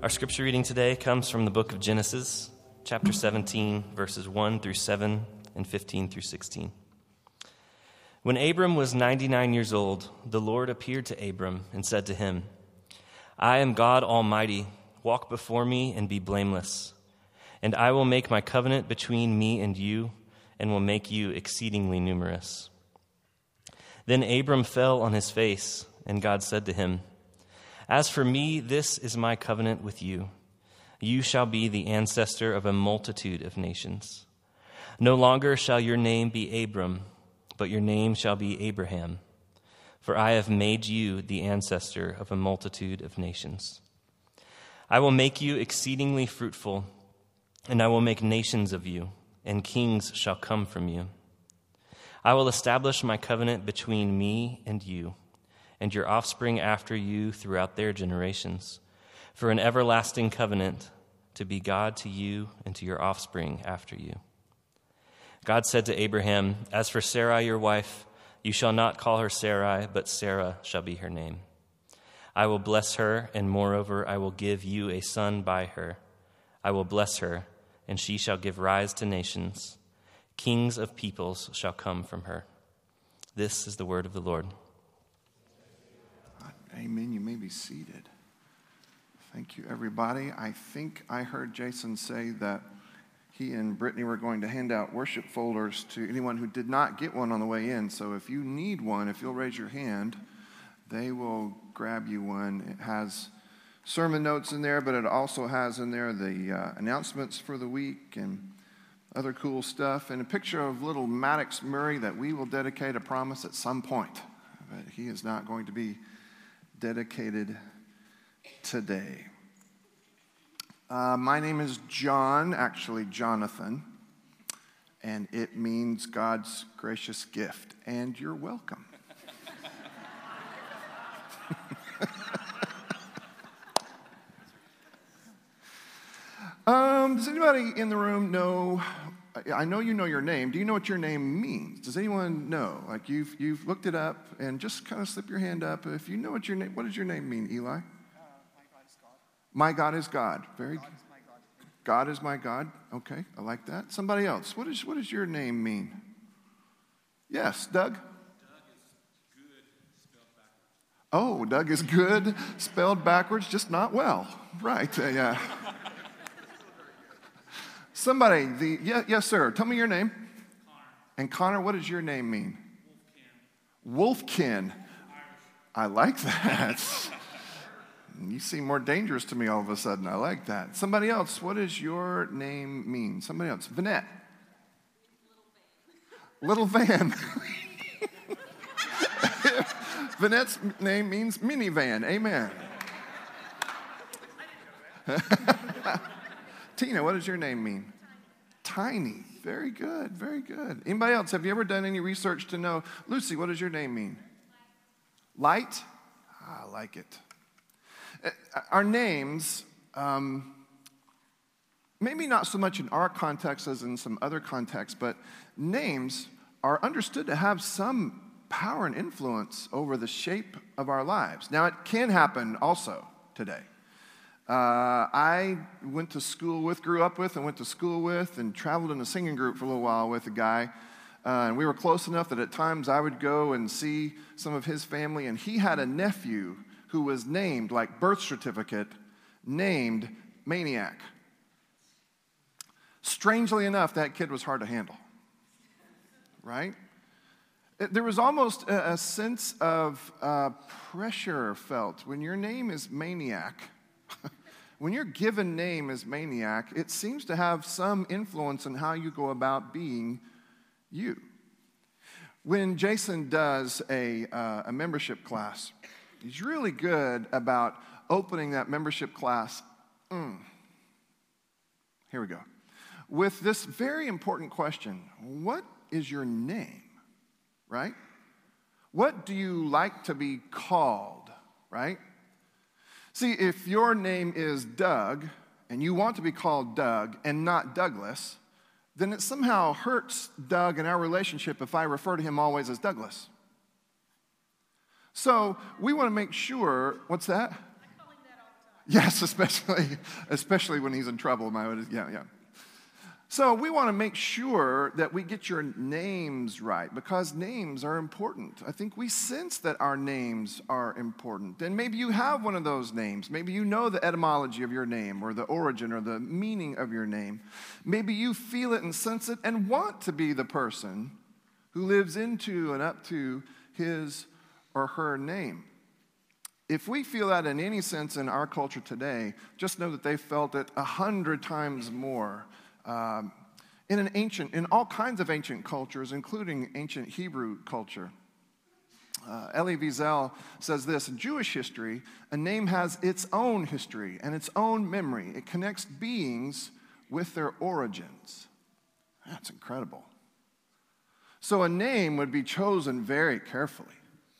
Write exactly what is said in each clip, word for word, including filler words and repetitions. Our scripture reading today comes from the book of Genesis, chapter seventeen, verses one through seven and fifteen through sixteen. When Abram was ninety-nine years old, the Lord appeared to Abram and said to him, I am God Almighty, walk before me and be blameless, and I will make my covenant between me and you and will make you exceedingly numerous. Then Abram fell on his face, and God said to him, As for me, this is my covenant with you. You shall be the ancestor of a multitude of nations. No longer shall your name be Abram, but your name shall be Abraham. For I have made you the ancestor of a multitude of nations. I will make you exceedingly fruitful, and I will make nations of you, and kings shall come from you. I will establish my covenant between me and you, and your offspring after you throughout their generations, for an everlasting covenant to be God to you and to your offspring after you. God said to Abraham, As for Sarai, your wife, you shall not call her Sarai, but Sarah shall be her name. I will bless her, and moreover, I will give you a son by her. I will bless her, and she shall give rise to nations. Kings of peoples shall come from her. This is the word of the Lord. Amen. You may be seated. Thank you, everybody. I think I heard Jason say that he and Brittany were going to hand out worship folders to anyone who did not get one on the way in. So if you need one, if you'll raise your hand, they will grab you one. It has sermon notes in there, but it also has in there the uh, announcements for the week and other cool stuff, and a picture of little Maddox Murray that we will dedicate a promise at some point. But he is not going to be dedicated today. Uh, my name is John, actually Jonathan, and it means God's gracious gift, and you're welcome. um, does anybody in the room know? I know you know your name. Do you know what your name means? Does anyone know? Like you've you've looked it up and just kind of slip your hand up. If you know what your name, what does your name mean, Eli? Uh, my God is God. My God is God. Very good. God is my God. God is my God. Okay, I like that. Somebody else. What is what does your name mean? Yes, Doug. Doug is good spelled backwards. Oh, Doug is good spelled backwards, just not well. Right. Yeah. Uh, Somebody, the yeah, yes, sir. Tell me your name. Connor. And Connor, what does your name mean? Wolfkin. Wolfkin. Irish. I like that. You seem more dangerous to me all of a sudden. I like that. Somebody else, what does your name mean? Somebody else. Vanette. Little Van. Little Van. Vanette's name means minivan. Amen. I didn't know that. Tina, what does your name mean? Tiny. Tiny. Very good, very good. Anybody else? Have you ever done any research to know? Lucy, what does your name mean? Light. Light? Ah, I like it. Our names, um, maybe not so much in our context as in some other contexts, but names are understood to have some power and influence over the shape of our lives. Now, it can happen also today. Uh, I went to school with, grew up with, and went to school with, and traveled in a singing group for a little while with a guy. Uh, and we were close enough that at times I would go and see some of his family, and he had a nephew who was named, like birth certificate, named Maniac. Strangely enough, that kid was hard to handle, right? There was almost a, a sense of uh, pressure felt when your name is Maniac. When your given name is Maniac, it seems to have some influence on how you go about being you. When Jason does a, uh, a membership class, he's really good about opening that membership class, mm, here we go, with this very important question. What is your name, right? What do you like to be called, right? See, if your name is Doug, and you want to be called Doug and not Douglas, then it somehow hurts Doug and our relationship if I refer to him always as Douglas. So we want to make sure, what's that? I call him that all the time. Yes, especially especially when he's in trouble. My would, yeah, yeah. So we want to make sure that we get your names right, because names are important. I think we sense that our names are important. And maybe you have one of those names. Maybe you know the etymology of your name or the origin or the meaning of your name. Maybe you feel it and sense it and want to be the person who lives into and up to his or her name. If we feel that in any sense in our culture today, just know that they felt it a hundred times more um, in an ancient, in all kinds of ancient cultures, including ancient Hebrew culture. Uh, Elie Wiesel says this: in Jewish history, a name has its own history and its own memory. It connects beings with their origins. That's incredible. So a name would be chosen very carefully.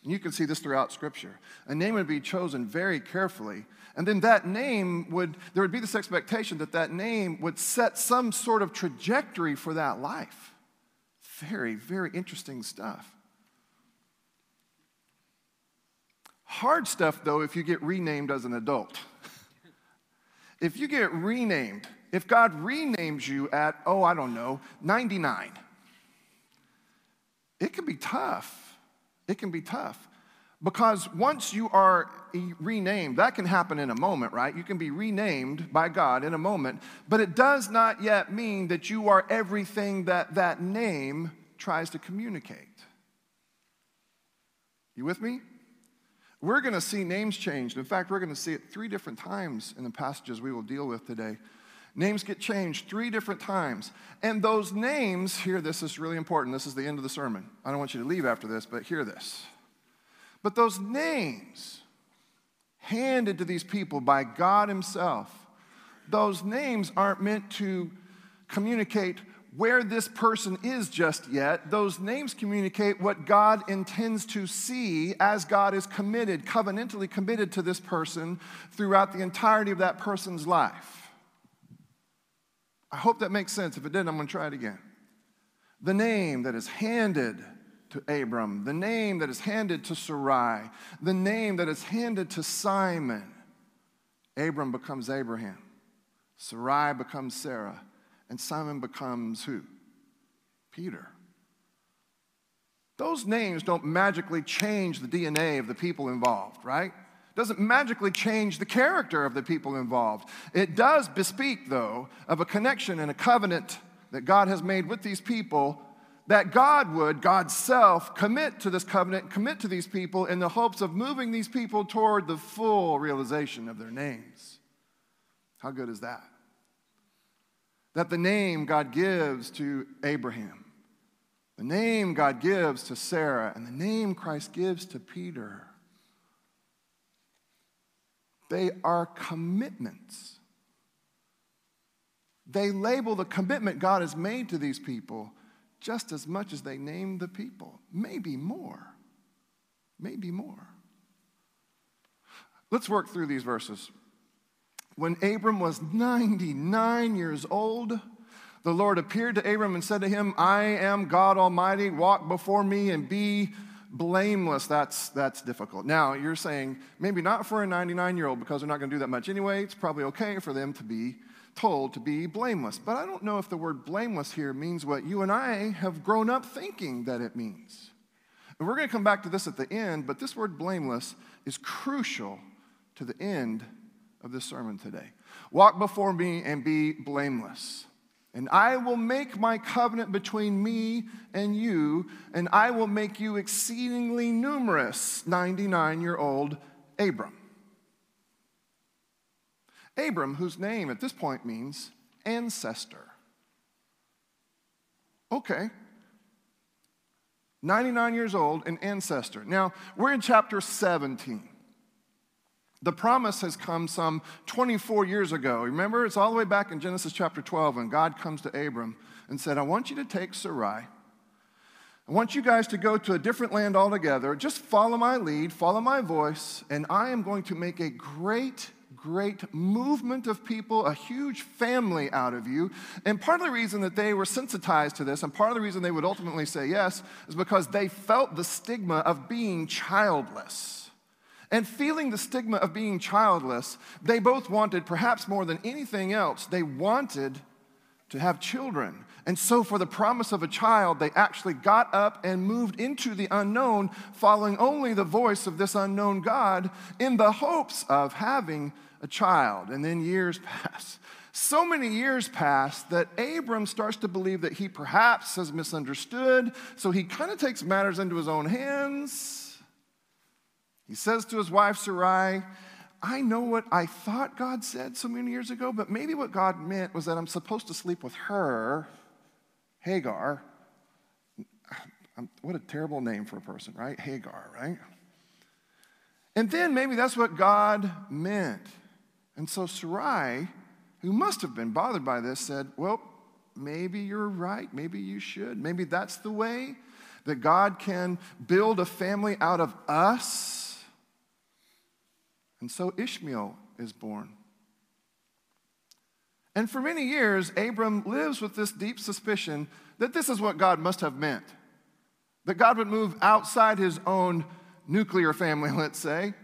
And you can see this throughout Scripture. A name would be chosen very carefully. And then that name would, there would be this expectation that that name would set some sort of trajectory for that life. Very, very interesting stuff. Hard stuff, though, if you get renamed as an adult. If you get renamed, if God renames you at, oh, I don't know, ninety-nine, it can be tough. It can be tough, because once you are renamed, that can happen in a moment, right? You can be renamed by God in a moment, but it does not yet mean that you are everything that that name tries to communicate. You with me? We're going to see names changed. In fact, we're going to see it three different times in the passages we will deal with today. Names get changed three different times. And those names, hear this, is really important. This is the end of the sermon. I don't want you to leave after this, but hear this. But those names handed to these people by God himself, those names aren't meant to communicate where this person is just yet. Those names communicate what God intends to see as God is committed, covenantally committed to this person throughout the entirety of that person's life. I hope that makes sense. If it didn't, I'm going to try it again. The name that is handed to Abram, the name that is handed to Sarai, the name that is handed to Simon. Abram becomes Abraham. Sarai becomes Sarah. And Simon becomes who? Peter. Those names don't magically change the D N A of the people involved, right? Doesn't magically change the character of the people involved. It does bespeak, though, of a connection and a covenant that God has made with these people, that God would, God's self, commit to this covenant, commit to these people in the hopes of moving these people toward the full realization of their names. How good is that? That the name God gives to Abraham, the name God gives to Sarah, and the name Christ gives to Peter, they are commitments. They label the commitment God has made to these people just as much as they name the people. Maybe more. Maybe more. Let's work through these verses. When Abram was ninety-nine years old, the Lord appeared to Abram and said to him, I am God Almighty, walk before me and be blameless. That's that's difficult. Now, you're saying, maybe not for a ninety-nine-year-old, because they're not going to do that much anyway. It's probably okay for them to be told to be blameless. But I don't know if the word blameless here means what you and I have grown up thinking that it means. And we're going to come back to this at the end, but this word blameless is crucial to the end of this sermon today. Walk before me and be blameless. And I will make my covenant between me and you, and I will make you exceedingly numerous, ninety-nine-year-old Abram. Abram, whose name at this point means ancestor. Okay. ninety-nine years old and ancestor. Now, we're in chapter seventeen. The promise has come some twenty-four years ago. Remember, it's all the way back in Genesis chapter twelve when God comes to Abram and said, I want you to take Sarai. I want you guys to go to a different land altogether. Just follow my lead, follow my voice, and I am going to make a great, great movement of people, a huge family out of you. And part of the reason that they were sensitized to this, and part of the reason they would ultimately say yes, is because they felt the stigma of being childless. And feeling the stigma of being childless, they both wanted, perhaps more than anything else, they wanted to have children. And so for the promise of a child, they actually got up and moved into the unknown, following only the voice of this unknown God in the hopes of having a child. And then years pass. So many years pass that Abram starts to believe that he perhaps has misunderstood, so he kind of takes matters into his own hands. He says to his wife Sarai, I know what I thought God said so many years ago, but maybe what God meant was that I'm supposed to sleep with her, Hagar. What a terrible name for a person, right? Hagar, right? And then maybe that's what God meant. And so Sarai, who must have been bothered by this, said, well, maybe you're right. Maybe you should. Maybe that's the way that God can build a family out of us. And so Ishmael is born. And for many years, Abram lives with this deep suspicion that this is what God must have meant, that God would move outside his own nuclear family, let's say,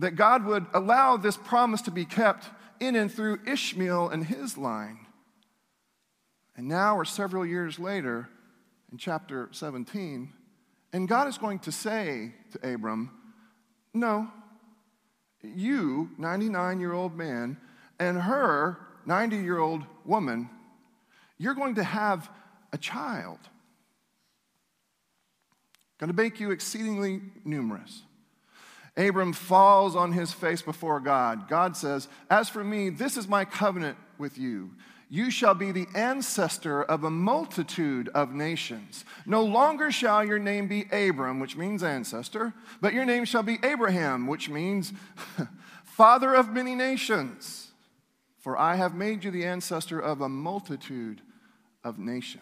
that God would allow this promise to be kept in and through Ishmael and his line. And now we're several years later in chapter seventeen, and God is going to say to Abram, no, you, ninety-nine-year-old man, and her, ninety-year-old woman, you're going to have a child. Going to make you exceedingly numerous. Abram falls on his face before God. God says, as for me, this is my covenant with you. You shall be the ancestor of a multitude of nations. No longer shall your name be Abram, which means ancestor, but your name shall be Abraham, which means father of many nations. For I have made you the ancestor of a multitude of nations.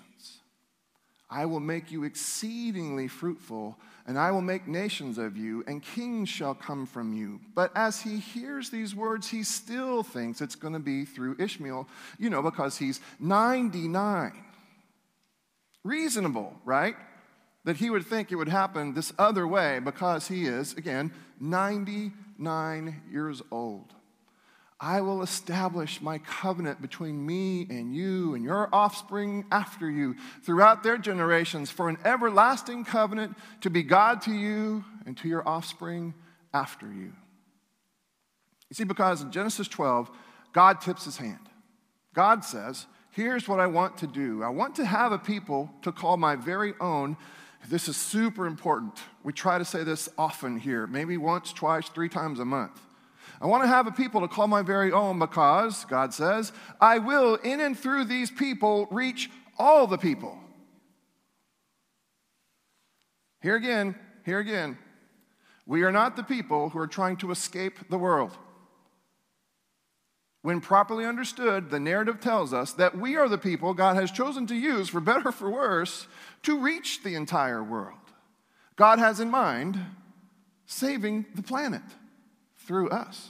I will make you exceedingly fruitful, and I will make nations of you, and kings shall come from you. But as he hears these words, he still thinks it's going to be through Ishmael, you know, because he's ninety-nine. Reasonable, right? That he would think it would happen this other way because he is, again, ninety-nine years old. I will establish my covenant between me and you and your offspring after you throughout their generations for an everlasting covenant to be God to you and to your offspring after you. You see, because in Genesis twelve, God tips his hand. God says, here's what I want to do. I want to have a people to call my very own. This is super important. We try to say this often here, maybe once, twice, three times a month. I want to have a people to call my very own because, God says, I will, in and through these people, reach all the people. Here again, here again, we are not the people who are trying to escape the world. When properly understood, the narrative tells us that we are the people God has chosen to use, for better or for worse, to reach the entire world. God has in mind saving the planet through us.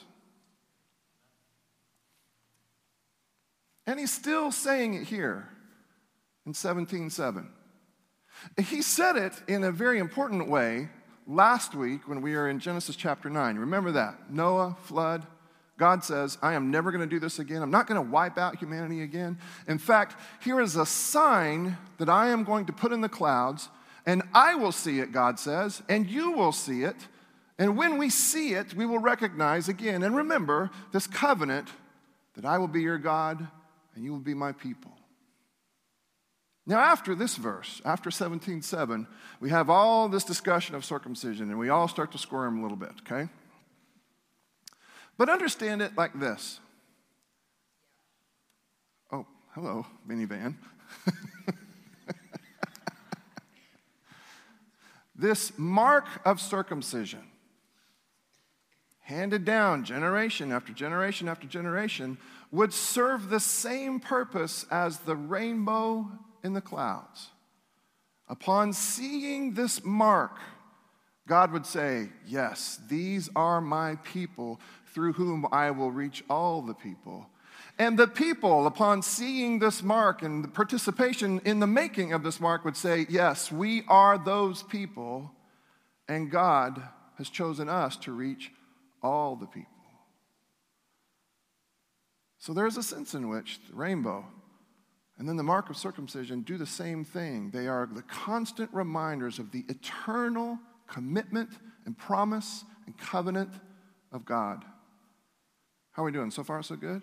And he's still saying it here in seventeen seven. He said it in a very important way last week when we were in Genesis chapter nine. Remember that. Noah, flood. God says, I am never going to do this again. I'm not going to wipe out humanity again. In fact, here is a sign that I am going to put in the clouds, and I will see it, God says, and you will see it. And when we see it, we will recognize again and remember this covenant that I will be your God and you will be my people. Now, after this verse, after seventeen seven, we have all this discussion of circumcision and we all start to squirm a little bit, okay? But understand it like this. Oh, hello, minivan. This mark of circumcision, handed down generation after generation after generation, would serve the same purpose as the rainbow in the clouds. Upon seeing this mark, God would say, yes, these are my people through whom I will reach all the people. And the people, upon seeing this mark and the participation in the making of this mark, would say, yes, we are those people, and God has chosen us to reach all the people. So there's a sense in which the rainbow and then the mark of circumcision do the same thing. They are the constant reminders of the eternal commitment and promise and covenant of God. How are we doing? So far, so good?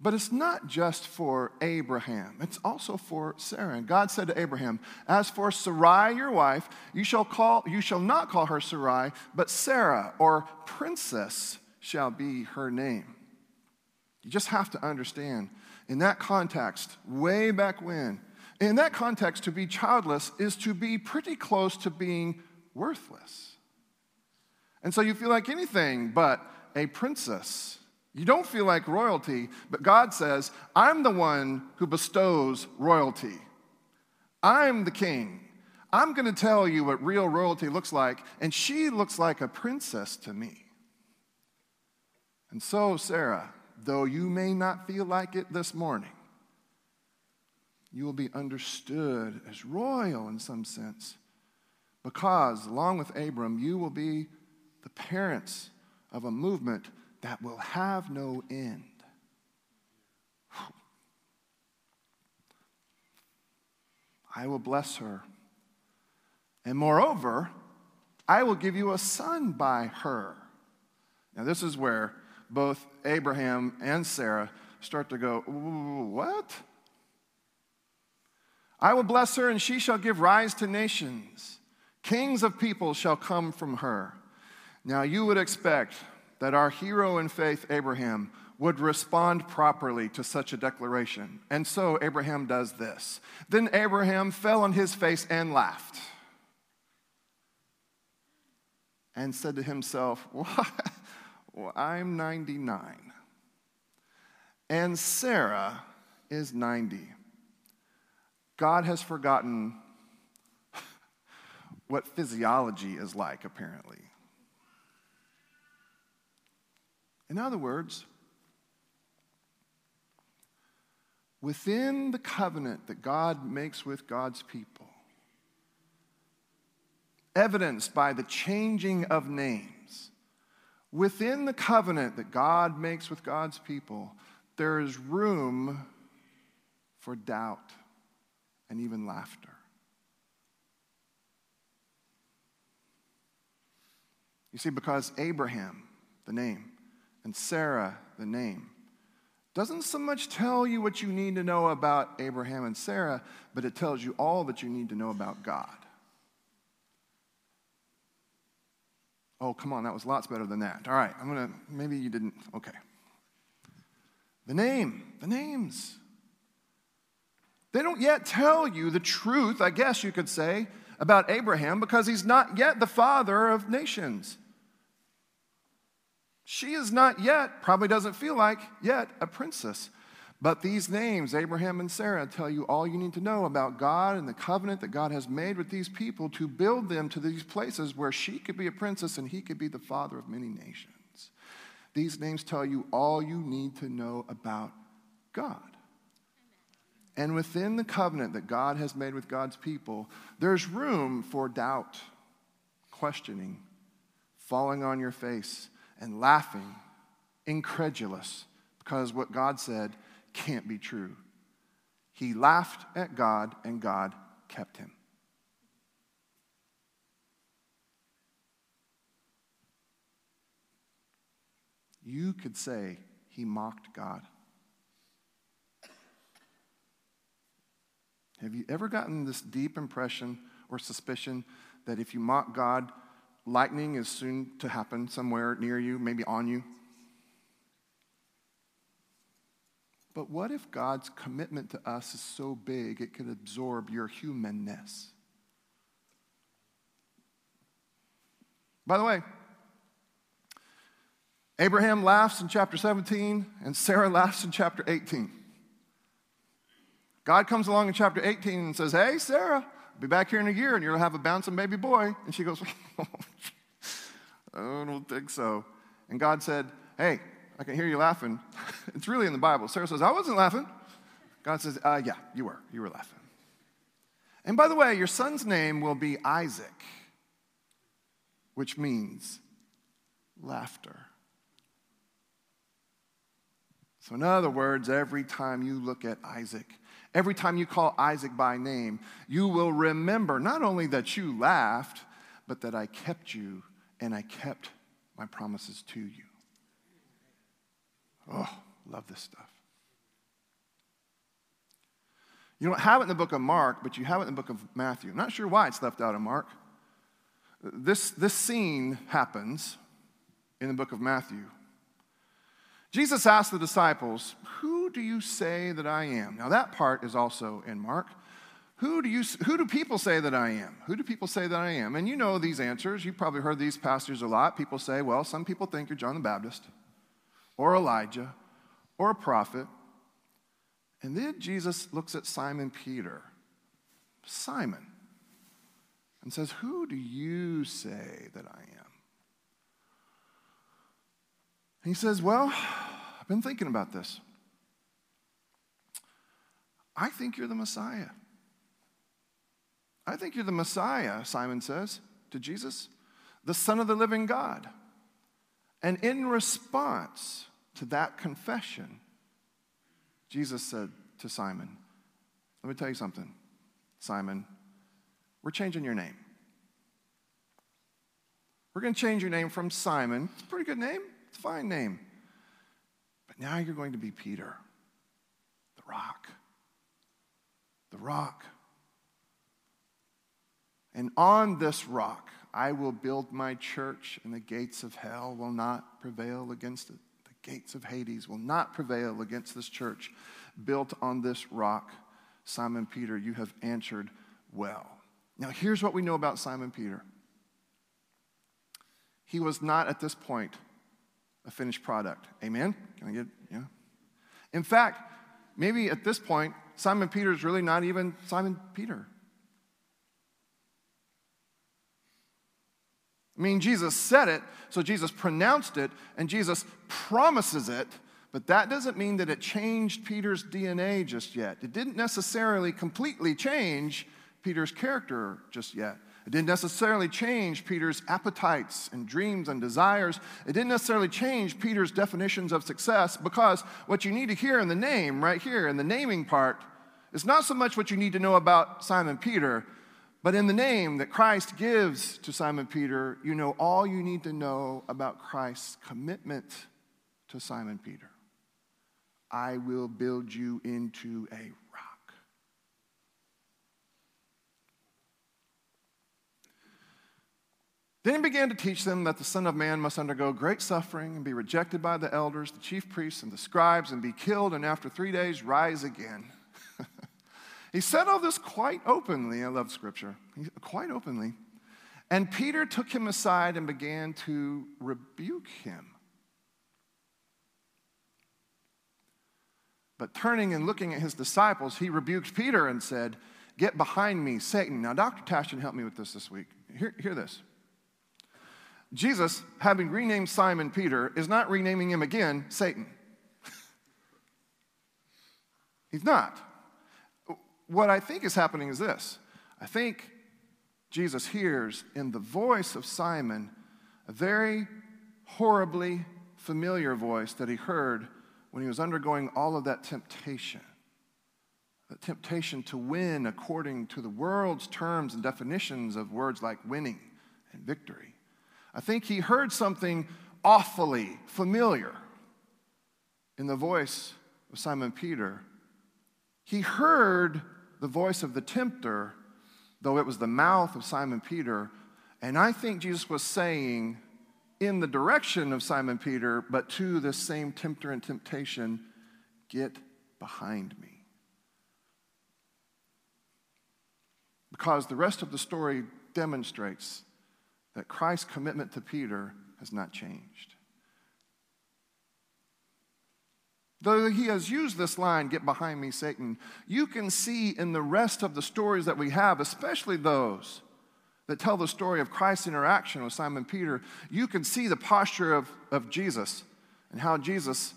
But it's not just for Abraham. It's also for Sarah. And God said to Abraham, "As for Sarai, your wife, you shall call, you shall not call her Sarai, but Sarah, or princess, shall be her name." You just have to understand, in that context, way back when, in that context, to be childless is to be pretty close to being worthless. And so you feel like anything but a princess. You don't feel like royalty, but God says, I'm the one who bestows royalty. I'm the king. I'm going to tell you what real royalty looks like, and she looks like a princess to me. And so, Sarah, though you may not feel like it this morning, you will be understood as royal in some sense, because, along with Abram, you will be the parents of a movement that will have no end. I will bless her. And moreover, I will give you a son by her. Now this is where both Abraham and Sarah start to go, what? I will bless her, and she shall give rise to nations. Kings of people shall come from her. Now you would expect that our hero in faith, Abraham, would respond properly to such a declaration. And so Abraham does this. Then Abraham fell on his face and laughed and said to himself, "What? Well, I'm ninety-nine, and Sarah is ninety. God has forgotten what physiology is like, apparently." In other words, within the covenant that God makes with God's people, evidenced by the changing of names, within the covenant that God makes with God's people, there is room for doubt and even laughter. You see, because Abraham, the name, and Sarah, the name, doesn't so much tell you what you need to know about Abraham and Sarah, but it tells you all that you need to know about God. Oh, come on, that was lots better than that. All right, I'm gonna, maybe you didn't, okay. The name, the names. They don't yet tell you the truth, I guess you could say, about Abraham, because he's not yet the father of nations. She is not yet, probably doesn't feel like yet, a princess. But these names, Abraham and Sarah, tell you all you need to know about God and the covenant that God has made with these people to build them to these places where she could be a princess and he could be the father of many nations. These names tell you all you need to know about God. And within the covenant that God has made with God's people, there's room for doubt, questioning, falling on your face, and laughing, incredulous, because what God said can't be true. He laughed at God, and God kept him. You could say he mocked God. Have you ever gotten this deep impression or suspicion that if you mock God, lightning is soon to happen somewhere near you, maybe on you? But what if God's commitment to us is so big it could absorb your humanness? By the way, Abraham laughs in chapter seventeen, and Sarah laughs in chapter eighteen. God comes along in chapter eighteen and says, "Hey, Sarah, be back here in a year, and you'll have a bouncing baby boy." And she goes, "Oh, I don't think so." And God said, "Hey, I can hear you laughing." It's really in the Bible. Sarah says, "I wasn't laughing." God says, uh, yeah, you were. You were laughing. And by the way, your son's name will be Isaac. which means laughter. So in other words, every time you look at Isaac, every time you call Isaac by name, you will remember not only that you laughed, but that I kept you and I kept my promises to you. Oh, love this stuff. You don't have it in the book of Mark, but you have it in the book of Matthew. I'm not sure why it's left out of Mark. This, this scene happens in the book of Matthew. Jesus asked the disciples, who do you say that I am? Now that part is also in Mark. Who do you? Who do people say that I am? Who do people say that I am? And you know these answers. You've probably heard these passages a lot. People say, well, some people think you're John the Baptist or Elijah or a prophet. And then Jesus looks at Simon Peter, Simon, and says, who do you say that I am? And he says, well, I've been thinking about this. I think you're the Messiah. I think you're the Messiah, Simon says to Jesus, the Son of the living God. And in response to that confession, Jesus said to Simon, let me tell you something, Simon, we're changing your name. We're going to change your name from Simon. It's a pretty good name. It's a fine name. But now you're going to be Peter, the rock, the rock. And on this rock, I will build my church, and the gates of hell will not prevail against it. Gates of Hades will not prevail against this church built on this rock. Simon Peter, you have answered well. Now, here's what we know about Simon Peter. He was not at this point a finished product. Amen? Can I get, yeah? In fact, maybe at this point, Simon Peter is really not even Simon Peter. I mean, Jesus said it, so Jesus pronounced it, and Jesus promises it, but that doesn't mean that it changed Peter's D N A just yet. It didn't necessarily completely change Peter's character just yet. It didn't necessarily change Peter's appetites and dreams and desires. It didn't necessarily change Peter's definitions of success, because what you need to hear in the name right here, in the naming part, is not so much what you need to know about Simon Peter, but in the name that Christ gives to Simon Peter, you know all you need to know about Christ's commitment to Simon Peter. I will build you into a rock. Then he began to teach them that the Son of Man must undergo great suffering and be rejected by the elders, the chief priests, and the scribes, and be killed, and after three days rise again. He said all this quite openly. I love scripture. He, quite openly. And Peter took him aside and began to rebuke him. But turning and looking at his disciples, he rebuked Peter and said, get behind me, Satan. Now, Doctor Tashjian helped me with this this week. Hear, hear this. Jesus, having renamed Simon Peter, is not renaming him again Satan. He's not. What I think is happening is this. I think Jesus hears in the voice of Simon a very horribly familiar voice that he heard when he was undergoing all of that temptation. The temptation to win according to the world's terms and definitions of words like winning and victory. I think he heard something awfully familiar in the voice of Simon Peter. He heard the voice of the tempter, though it was the mouth of Simon Peter, and I think Jesus was saying in the direction of Simon Peter, but to this same tempter and temptation, get behind me. Because the rest of the story demonstrates that Christ's commitment to Peter has not changed. Though he has used this line, get behind me, Satan, you can see in the rest of the stories that we have, especially those that tell the story of Christ's interaction with Simon Peter, you can see the posture of, of Jesus and how Jesus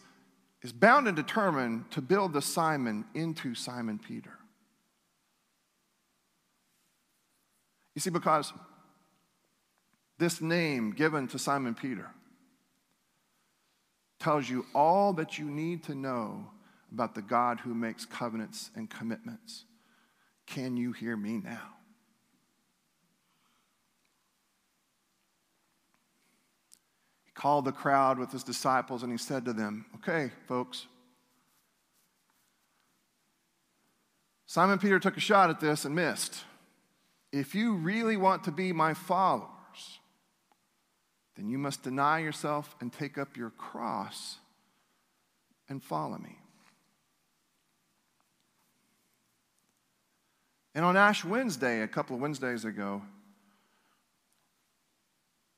is bound and determined to build the Simon into Simon Peter. You see, because This name given to Simon Peter tells you all that you need to know about the God who makes covenants and commitments. Can you hear me now? He called the crowd with his disciples and he said to them, okay, folks. Simon Peter took a shot at this and missed. If you really want to be my followers, then you must deny yourself and take up your cross and follow me. And on Ash Wednesday, a couple of Wednesdays ago,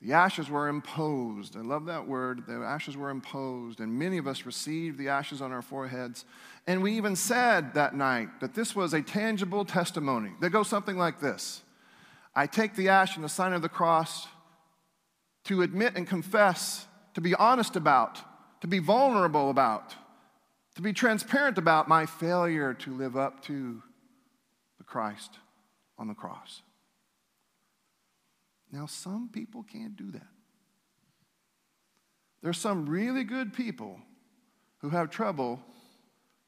the ashes were imposed. I love that word. The ashes were imposed, and many of us received the ashes on our foreheads. And we even said that night that this was a tangible testimony that goes something like this. I take the ash and the sign of the cross to admit and confess, to be honest about, to be vulnerable about, to be transparent about my failure to live up to the Christ on the cross. Now, some people can't do that. There's some really good people who have trouble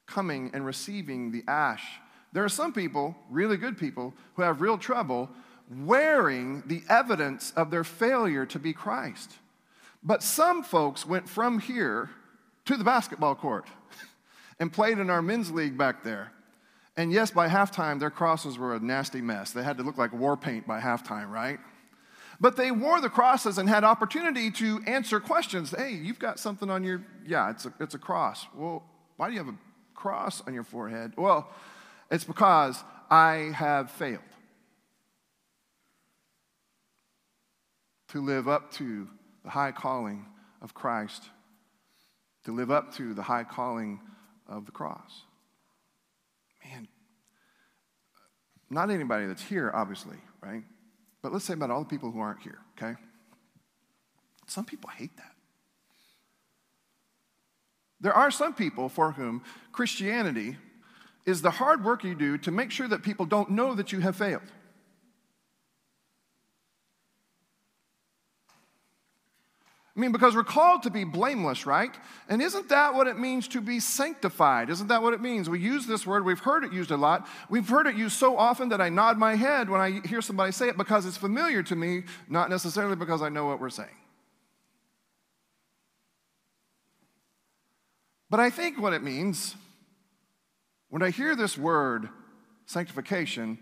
coming and receiving the ash. There are some people, really good people, who have real trouble wearing the evidence of their failure to be Christ. But some folks went from here to the basketball court and played in our men's league back there. And yes, by halftime, their crosses were a nasty mess. They had to look like war paint by halftime, right? But they wore the crosses and had opportunity to answer questions. Hey, you've got something on your, yeah, it's a, it's a cross. Well, why do you have a cross on your forehead? Well, it's because I have failed to live up to the high calling of Christ, to live up to the high calling of the cross. Man, not anybody that's here, obviously, right? But let's say about all the people who aren't here, okay? Some people hate that. There are some people for whom Christianity is the hard work you do to make sure that people don't know that you have failed. I mean, because we're called to be blameless, right? And isn't that what it means to be sanctified? Isn't that what it means? We use this word. We've heard it used a lot. We've heard it used so often that I nod my head when I hear somebody say it because it's familiar to me, not necessarily because I know what we're saying. But I think what it means, when I hear this word, sanctification,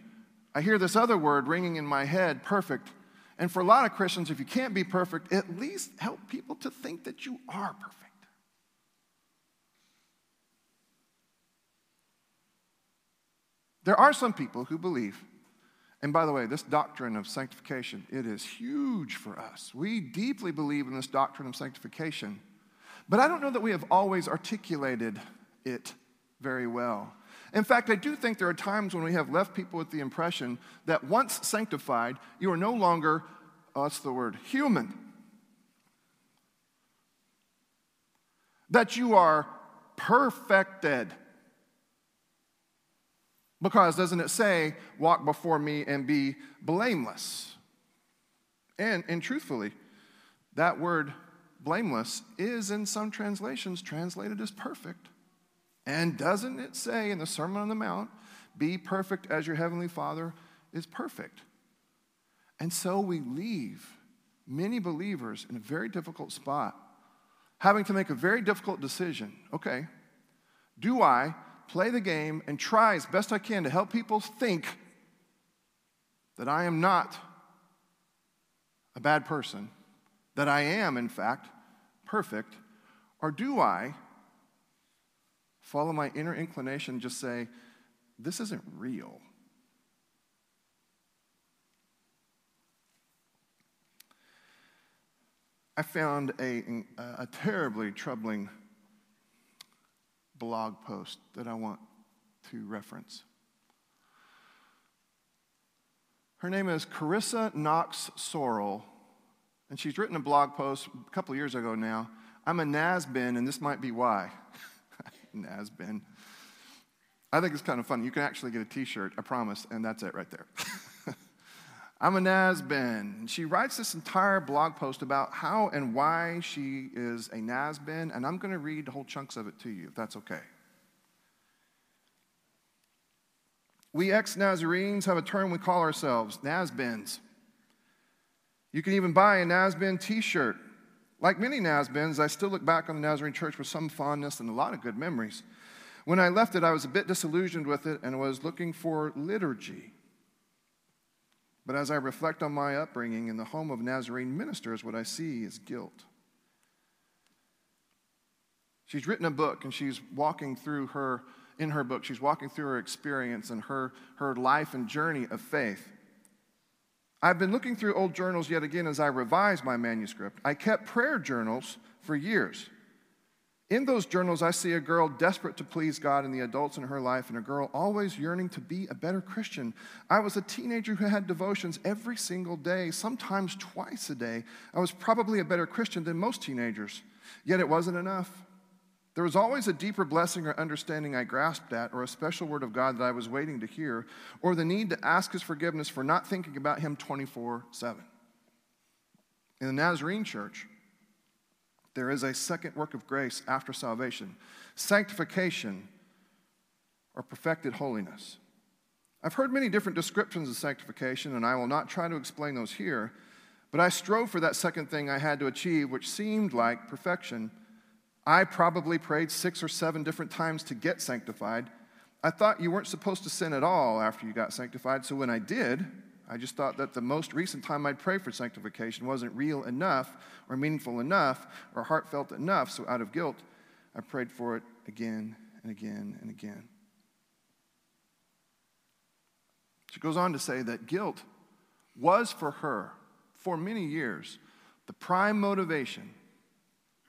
I hear this other word ringing in my head, perfect. And for a lot of Christians, if you can't be perfect, at least help people to think that you are perfect. There are some people who believe, and by the way, this doctrine of sanctification, it is huge for us. We deeply believe in this doctrine of sanctification, but I don't know that we have always articulated it very well. In fact, I do think there are times when we have left people with the impression that once sanctified, you are no longer, oh, what's the word, human. That you are perfected. Because doesn't it say, walk before me and be blameless? And, and truthfully, that word blameless is in some translations translated as perfect. And doesn't it say in the Sermon on the Mount, be perfect as your heavenly Father is perfect? And so we leave many believers in a very difficult spot, having to make a very difficult decision. Okay, do I play the game and try as best I can to help people think that I am not a bad person, that I am, in fact, perfect, or do I follow my inner inclination, just say, this isn't real? I found a, a terribly troubling blog post that I want to reference. Her name is Carissa Knox Sorrell, and she's written a blog post a couple years ago now. I'm a Nazbin, and this might be why. Has been. I think it's kind of fun. You can actually get a t-shirt, I promise, and that's it right there. I'm a Nazben. And she writes this entire blog post about how and why she is a Nazben, and I'm going to read whole chunks of it to you, if that's okay. We ex-Nazarenes have a term we call ourselves, Nazbens. You can even buy a Nazben t-shirt. Like many Nazbens, I still look back on the Nazarene church with some fondness and a lot of good memories. When I left it, I was a bit disillusioned with it and was looking for liturgy. But as I reflect on my upbringing in the home of Nazarene ministers, what I see is guilt. She's written a book, and she's walking through her, in her book, she's walking through her experience and her, her life and journey of faith. I've been looking through old journals yet again as I revised my manuscript. I kept prayer journals for years. In those journals, I see a girl desperate to please God and the adults in her life, and a girl always yearning to be a better Christian. I was a teenager who had devotions every single day, sometimes twice a day. I was probably a better Christian than most teenagers, yet it wasn't enough. There was always a deeper blessing or understanding I grasped at, or a special word of God that I was waiting to hear, or the need to ask His forgiveness for not thinking about Him twenty-four seven. In the Nazarene church, there is a second work of grace after salvation, sanctification, or perfected holiness. I've heard many different descriptions of sanctification, and I will not try to explain those here, but I strove for that second thing I had to achieve, which seemed like perfection. I probably prayed six or seven different times to get sanctified. I thought you weren't supposed to sin at all after you got sanctified, so when I did, I just thought that the most recent time I'd pray for sanctification wasn't real enough or meaningful enough or heartfelt enough, so out of guilt, I prayed for it again and again and again. She goes on to say that guilt was for her, for many years, the prime motivation,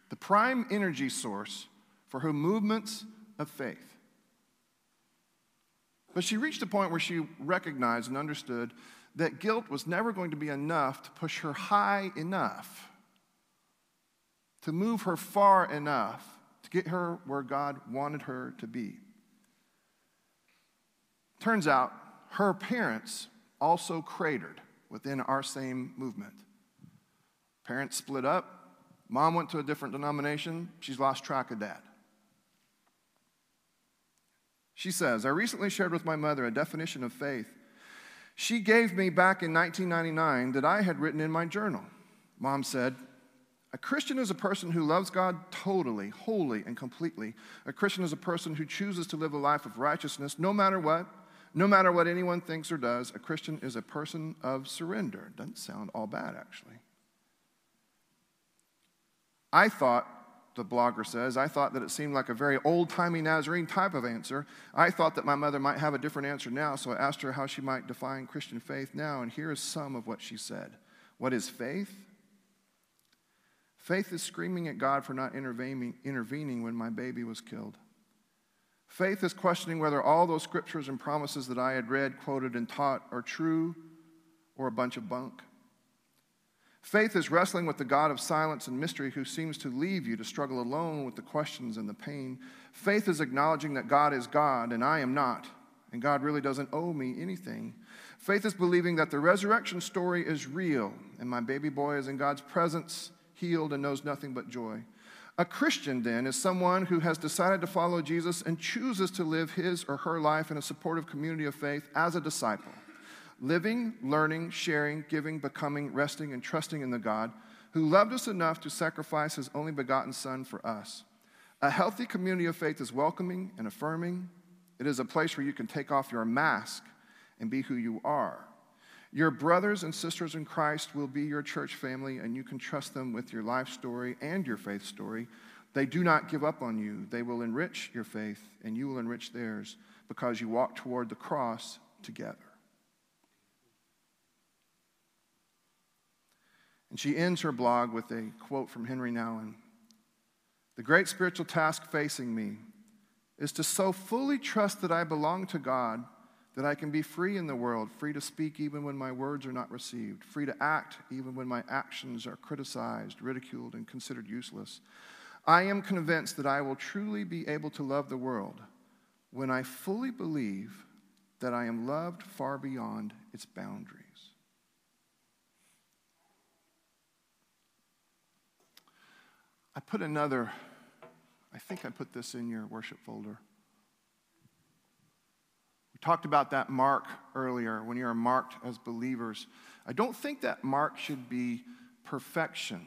the prime energy source for her movements of faith. But she reached a point where she recognized and understood that guilt was never going to be enough to push her high enough, to move her far enough, to get her where God wanted her to be. Turns out, her parents also cratered within our same movement. Parents split up. Mom went to a different denomination. She's lost track of Dad. She says, I recently shared with my mother a definition of faith she gave me back in nineteen ninety-nine that I had written in my journal. Mom said, a Christian is a person who loves God totally, wholly, and completely. A Christian is a person who chooses to live a life of righteousness no matter what, no matter what anyone thinks or does. A Christian is a person of surrender. Doesn't sound all bad, actually. I thought, the blogger says, I thought that it seemed like a very old-timey Nazarene type of answer. I thought that my mother might have a different answer now, so I asked her how she might define Christian faith now, and here is some of what she said. What is faith? Faith is screaming at God for not intervening, intervening when my baby was killed. Faith is questioning whether all those scriptures and promises that I had read, quoted, and taught are true or a bunch of bunk. Faith is wrestling with the God of silence and mystery who seems to leave you to struggle alone with the questions and the pain. Faith is acknowledging that God is God and I am not, and God really doesn't owe me anything. Faith is believing that the resurrection story is real and my baby boy is in God's presence, healed, and knows nothing but joy. A Christian, then, is someone who has decided to follow Jesus and chooses to live his or her life in a supportive community of faith as a disciple. Living, learning, sharing, giving, becoming, resting, and trusting in the God who loved us enough to sacrifice His only begotten Son for us. A healthy community of faith is welcoming and affirming. It is a place where you can take off your mask and be who you are. Your brothers and sisters in Christ will be your church family, and you can trust them with your life story and your faith story. They do not give up on you. They will enrich your faith, and you will enrich theirs because you walk toward the cross together. And she ends her blog with a quote from Henry Nouwen. The great spiritual task facing me is to so fully trust that I belong to God that I can be free in the world, free to speak even when my words are not received, free to act even when my actions are criticized, ridiculed, and considered useless. I am convinced that I will truly be able to love the world when I fully believe that I am loved far beyond its boundaries. I put another, I think I put this in your worship folder. We talked about that mark earlier, when you are marked as believers. I don't think that mark should be perfection,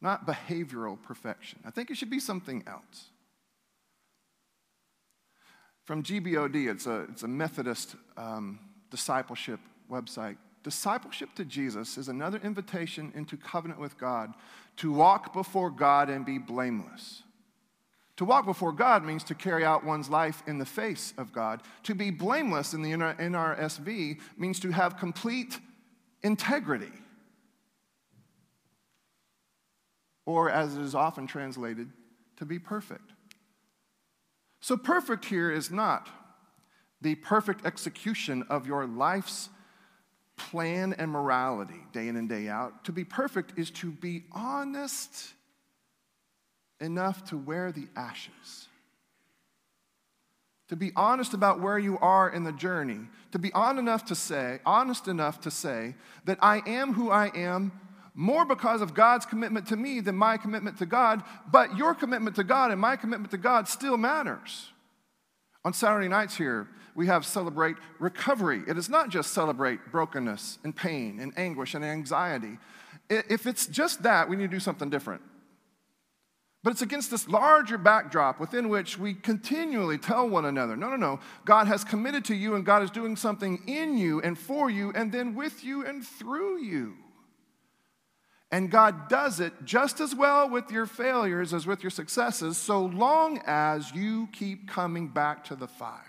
not behavioral perfection. I think it should be something else. From G B O D, it's a, it's a Methodist um, discipleship website. Discipleship to Jesus is another invitation into covenant with God to walk before God and be blameless. To walk before God means to carry out one's life in the face of God. To be blameless in the N R S V means to have complete integrity. Or, as it is often translated, to be perfect. So perfect here is not the perfect execution of your life's plan and morality day in and day out. To be perfect is to be honest enough to wear the ashes. To be honest about where you are in the journey. To be honest enough to say, honest enough to say that I am who I am, more because of God's commitment to me than my commitment to God, but your commitment to God and my commitment to God still matters. On Saturday nights here, we have Celebrate Recovery. It is not just celebrate brokenness and pain and anguish and anxiety. If it's just that, we need to do something different. But it's against this larger backdrop within which we continually tell one another, no, no, no, God has committed to you and God is doing something in you and for you and then with you and through you. And God does it just as well with your failures as with your successes, so long as you keep coming back to the fire.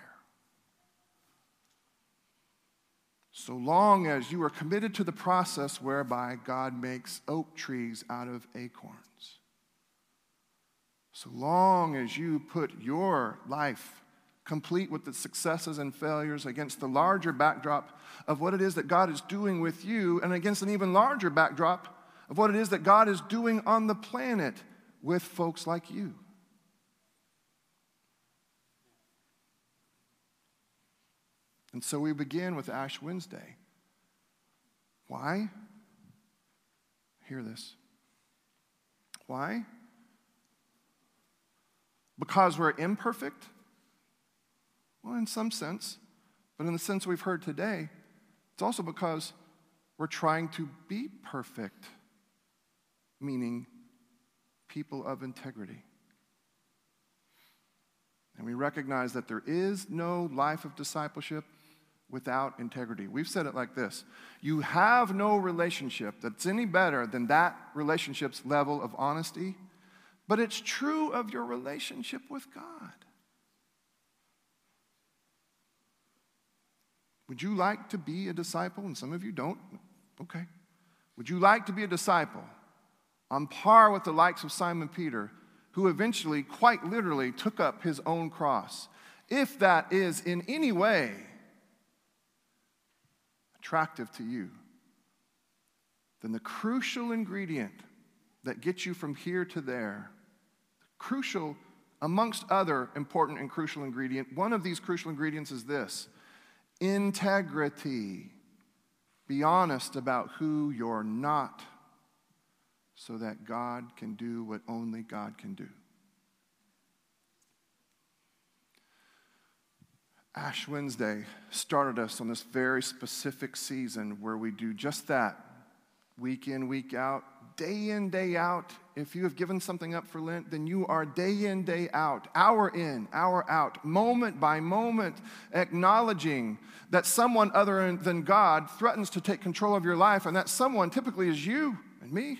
So long as you are committed to the process whereby God makes oak trees out of acorns. So long as you put your life, complete with its successes and failures, against the larger backdrop of what it is that God is doing with you, and against an even larger backdrop of what it is that God is doing on the planet with folks like you. And so we begin with Ash Wednesday. Why? Hear this. Why? Because we're imperfect? Well, in some sense, but in the sense we've heard today, it's also because we're trying to be perfect. Meaning people of integrity. And we recognize that there is no life of discipleship without integrity. We've said it like this. You have no relationship that's any better than that relationship's level of honesty, but it's true of your relationship with God. Would you like to be a disciple? And some of you don't. Okay. Would you like to be a disciple? On par with the likes of Simon Peter, who eventually, quite literally, took up his own cross. If that is in any way attractive to you, then the crucial ingredient that gets you from here to there, crucial amongst other important and crucial ingredient, one of these crucial ingredients is this: integrity. Be honest about who you're not, so that God can do what only God can do. Ash Wednesday started us on this very specific season where we do just that, week in, week out, day in, day out. If you have given something up for Lent, then you are day in, day out, hour in, hour out, moment by moment, acknowledging that someone other than God threatens to take control of your life, and that someone typically is you and me.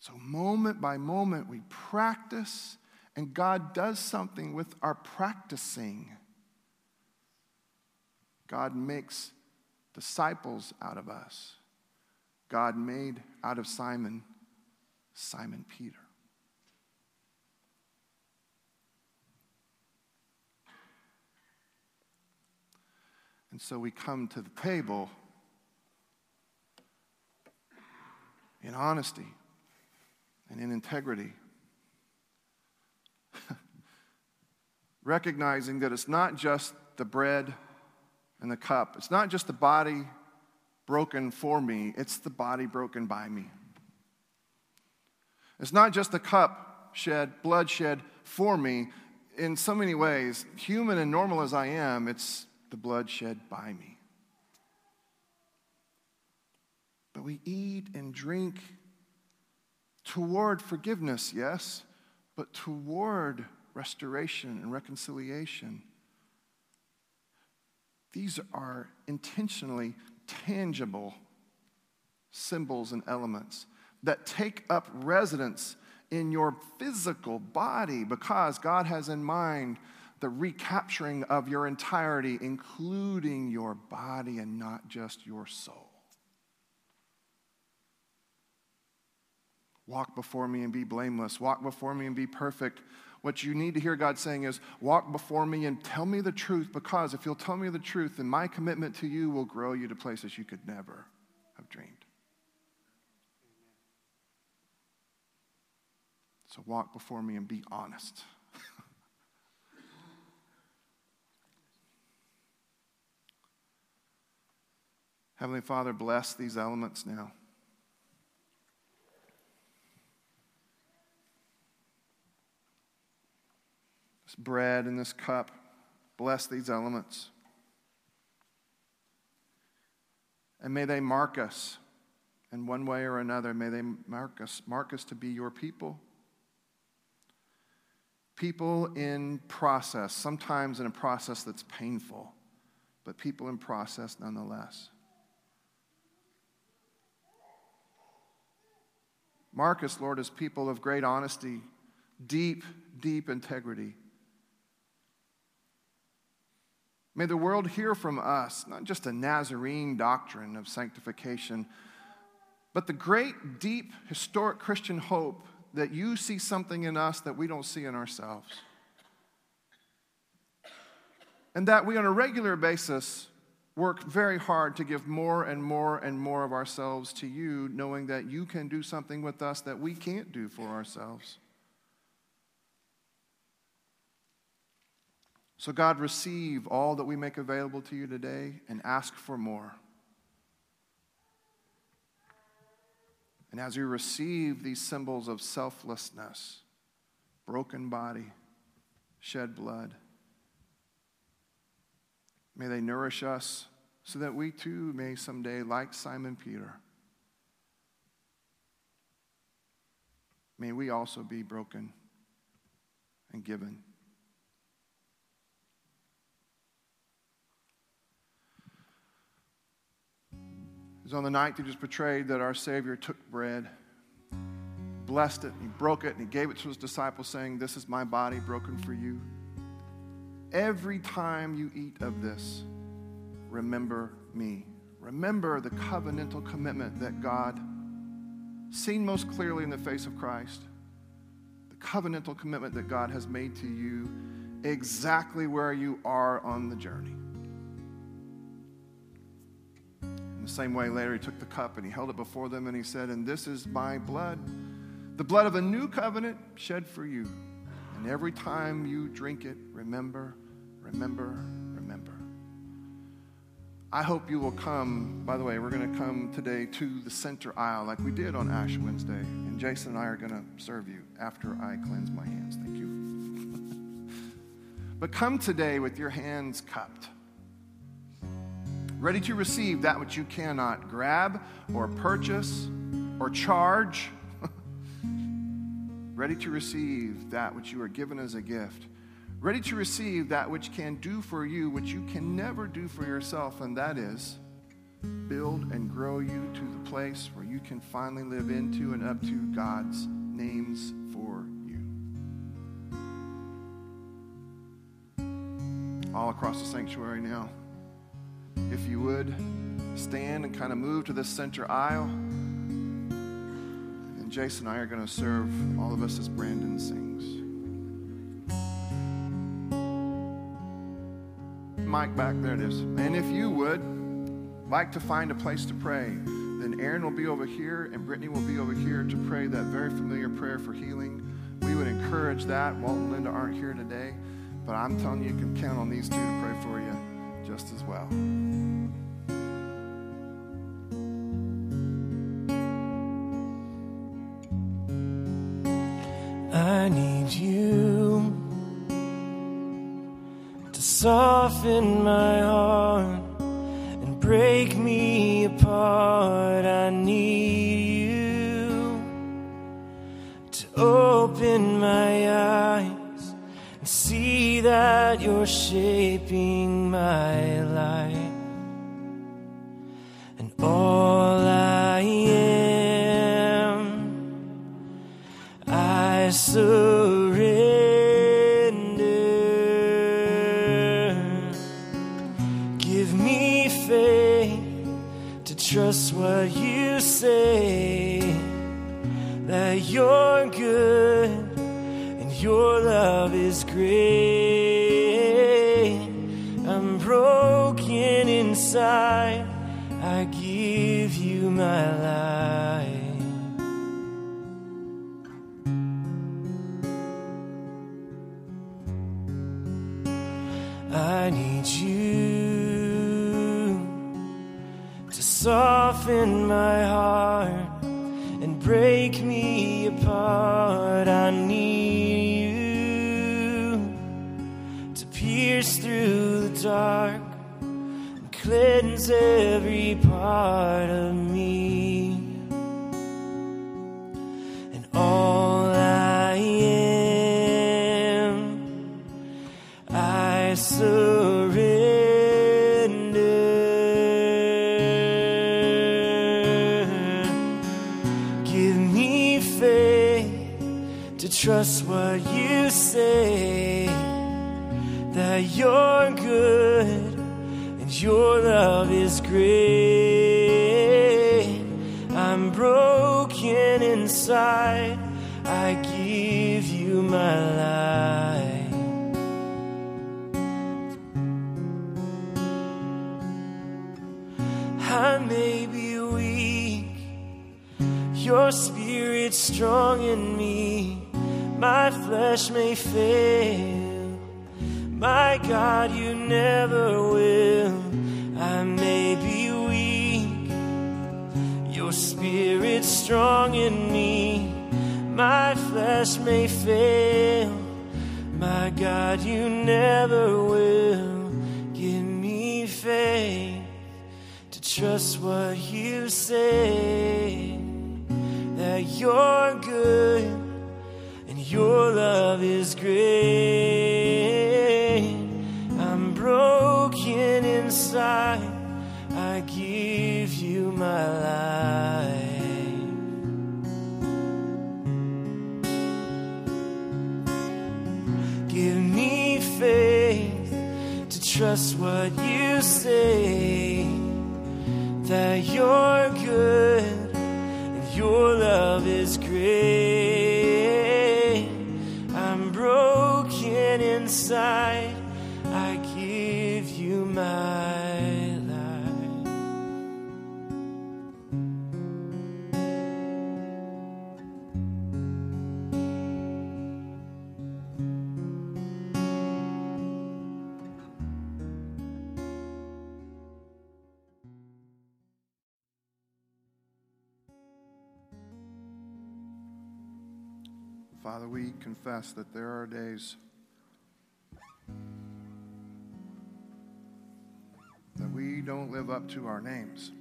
So moment by moment, we practice, and God does something with our practicing. God makes disciples out of us. God made out of Simon, Simon Peter. And so we come to the table in honesty. And in integrity, recognizing that it's not just the bread and the cup. It's not just the body broken for me. It's the body broken by me. It's not just the cup shed, blood shed for me. In so many ways, human and normal as I am, it's the blood shed by me. But we eat and drink toward forgiveness, yes, but toward restoration and reconciliation. These are intentionally tangible symbols and elements that take up residence in your physical body because God has in mind the recapturing of your entirety, including your body and not just your soul. Walk before me and be blameless. Walk before me and be perfect. What you need to hear God saying is, walk before me and tell me the truth, because if you'll tell me the truth, then my commitment to you will grow you to places you could never have dreamed. So walk before me and be honest. Heavenly Father, bless these elements now. This bread and this cup, bless these elements. And may they mark us in one way or another. May they mark us, mark us to be your people. People in process, sometimes in a process that's painful, but people in process nonetheless. Mark us, Lord, as people of great honesty, deep, deep integrity. May the world hear from us, not just a Nazarene doctrine of sanctification, but the great, deep, historic Christian hope that you see something in us that we don't see in ourselves. And that we on a regular basis work very hard to give more and more and more of ourselves to you, knowing that you can do something with us that we can't do for ourselves. So God, receive all that we make available to you today and ask for more. And as you receive these symbols of selflessness, broken body, shed blood, may they nourish us so that we too may someday, like Simon Peter, may we also be broken and given. It was on the night that he was betrayed that our Savior took bread, blessed it, and he broke it, and he gave it to his disciples saying, this is my body broken for you. Every time you eat of this, remember me. Remember the covenantal commitment that God, seen most clearly in the face of Christ, the covenantal commitment that God has made to you exactly where you are on the journey. The same way later he took the cup and he held it before them and he said, and this is my blood, the blood of a new covenant shed for you. And every time you drink it, remember, remember, remember. I hope you will come. By the way, we're going to come today to the center aisle like we did on Ash Wednesday. And Jason and I are going to serve you after I cleanse my hands. Thank you. But come today with your hands cupped, ready to receive that which you cannot grab or purchase or charge. Ready to receive that which you are given as a gift. Ready to receive that which can do for you, which you can never do for yourself, and that is build and grow you to the place where you can finally live into and up to God's names for you. All across the sanctuary now. If you would, stand and kind of move to the center aisle. And Jason and I are going to serve all of us as Brandon sings. Mike back, there it is. And if you would like to find a place to pray, then Aaron will be over here and Brittany will be over here to pray that very familiar prayer for healing. We would encourage that. Walt and Linda aren't here today, but I'm telling you, you can count on these two to pray for you just as well. soften my heart and break me apart. I need you to open my eyes and see that you're shaping my life. And all I am, I surrender. Give me faith to trust what you say, that you're good and your love is great. I'm broken inside. I give you my life. I need you to soften my heart and break me apart. I need you to pierce through the dark, cleanse every part of me. And all I am, I surrender. Give me faith to trust what you say, that you're good, your love is great. I'm broken inside. I give you my life. I may be weak, your spirit's strong in me. My flesh may fail, my God, you never will. I may be weak, your spirit's strong in me. My flesh may fail, my God, you never will. Give me faith to trust what you say, that you're good and your love is great. I'm broken inside, I give you my life. Give me faith to trust what you say, that you're good and your love is great. I'm broken inside, I give you my life. Father, we confess that there are days that we don't live up to our names.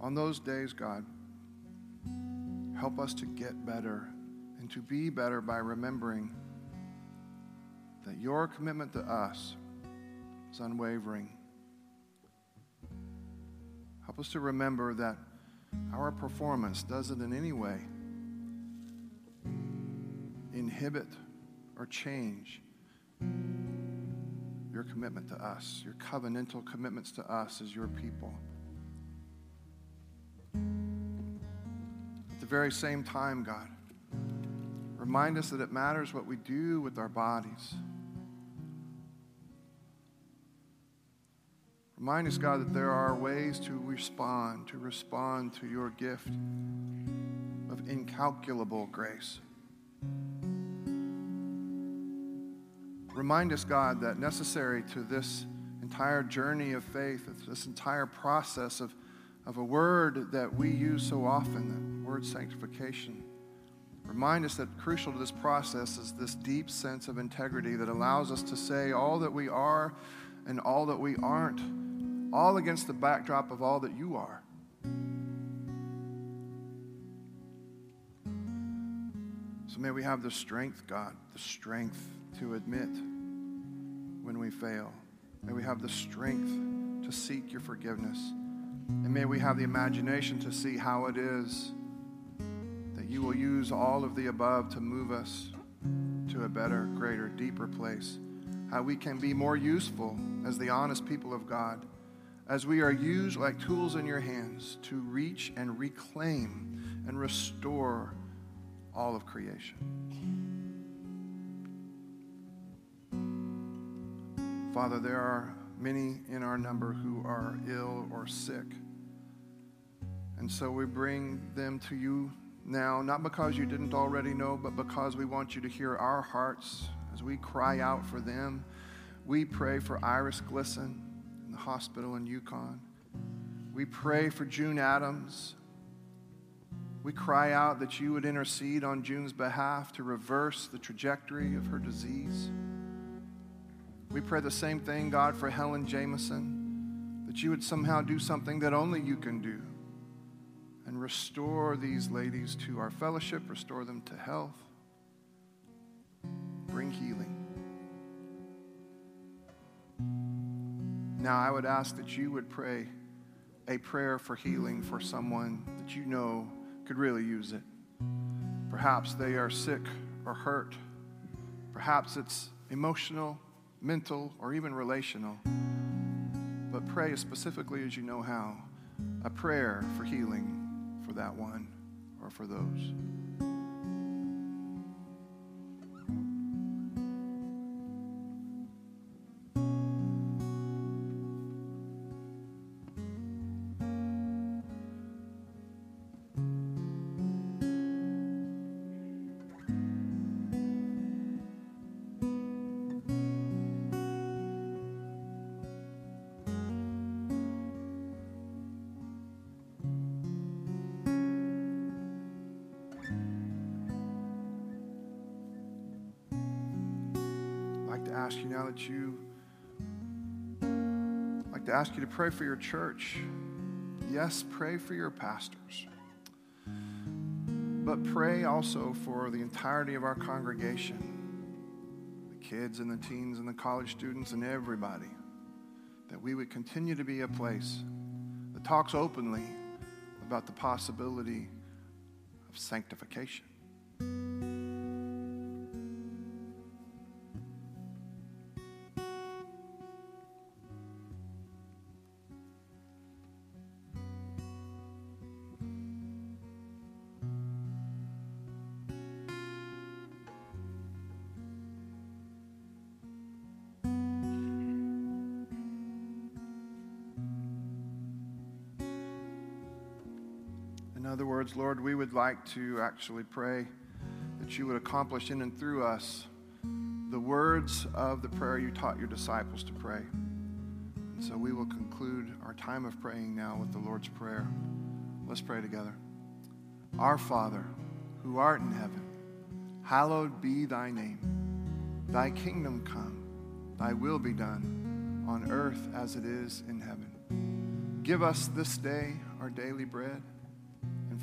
On those days, God, help us to get better and to be better by remembering that your commitment to us is unwavering. Help us to remember that our performance doesn't in any way inhibit or change your commitment to us, your covenantal commitments to us as your people. At the very same time, God, remind us that it matters what we do with our bodies. Remind us, God, that there are ways to respond, to respond to your gift of incalculable grace. Remind us, God, that necessary to this entire journey of faith, this entire process of, of a word that we use so often, that word sanctification, Remind us that crucial to this process is this deep sense of integrity that allows us to say all that we are and all that we aren't, all against the backdrop of all that you are. So may we have the strength, God, the strength to admit when we fail. May we have the strength to seek your forgiveness. And may we have the imagination to see how it is that you will use all of the above to move us to a better, greater, deeper place. How we can be more useful as the honest people of God, as we are used like tools in your hands to reach and reclaim and restore all of creation. Father, there are many in our number who are ill or sick. And so we bring them to you now, not because you didn't already know, but because we want you to hear our hearts as we cry out for them. We pray for Iris Glisten in the hospital in Yukon. We pray for June Adams. We cry out that you would intercede on June's behalf to reverse the trajectory of her disease. We pray the same thing, God, for Helen Jameson, that you would somehow do something that only you can do and restore these ladies to our fellowship, restore them to health, bring healing. Now, I would ask that you would pray a prayer for healing for someone that you know could really use it. Perhaps they are sick or hurt. Perhaps it's emotional, mental, or even relational, but pray as specifically as you know how, a prayer for healing for that one or for those. Ask you now that you I'd like to ask you to pray for your church. Yes, pray for your pastors, but pray also for the entirety of our congregation, the kids and the teens and the college students and everybody, that we would continue to be a place that talks openly about the possibility of sanctification. In other words, Lord, we would like to actually pray that you would accomplish in and through us the words of the prayer you taught your disciples to pray. And so we will conclude our time of praying now with the Lord's Prayer. Let's pray together. Our Father, who art in heaven, hallowed be thy name. Thy kingdom come, thy will be done on earth as it is in heaven. Give us this day our daily bread. And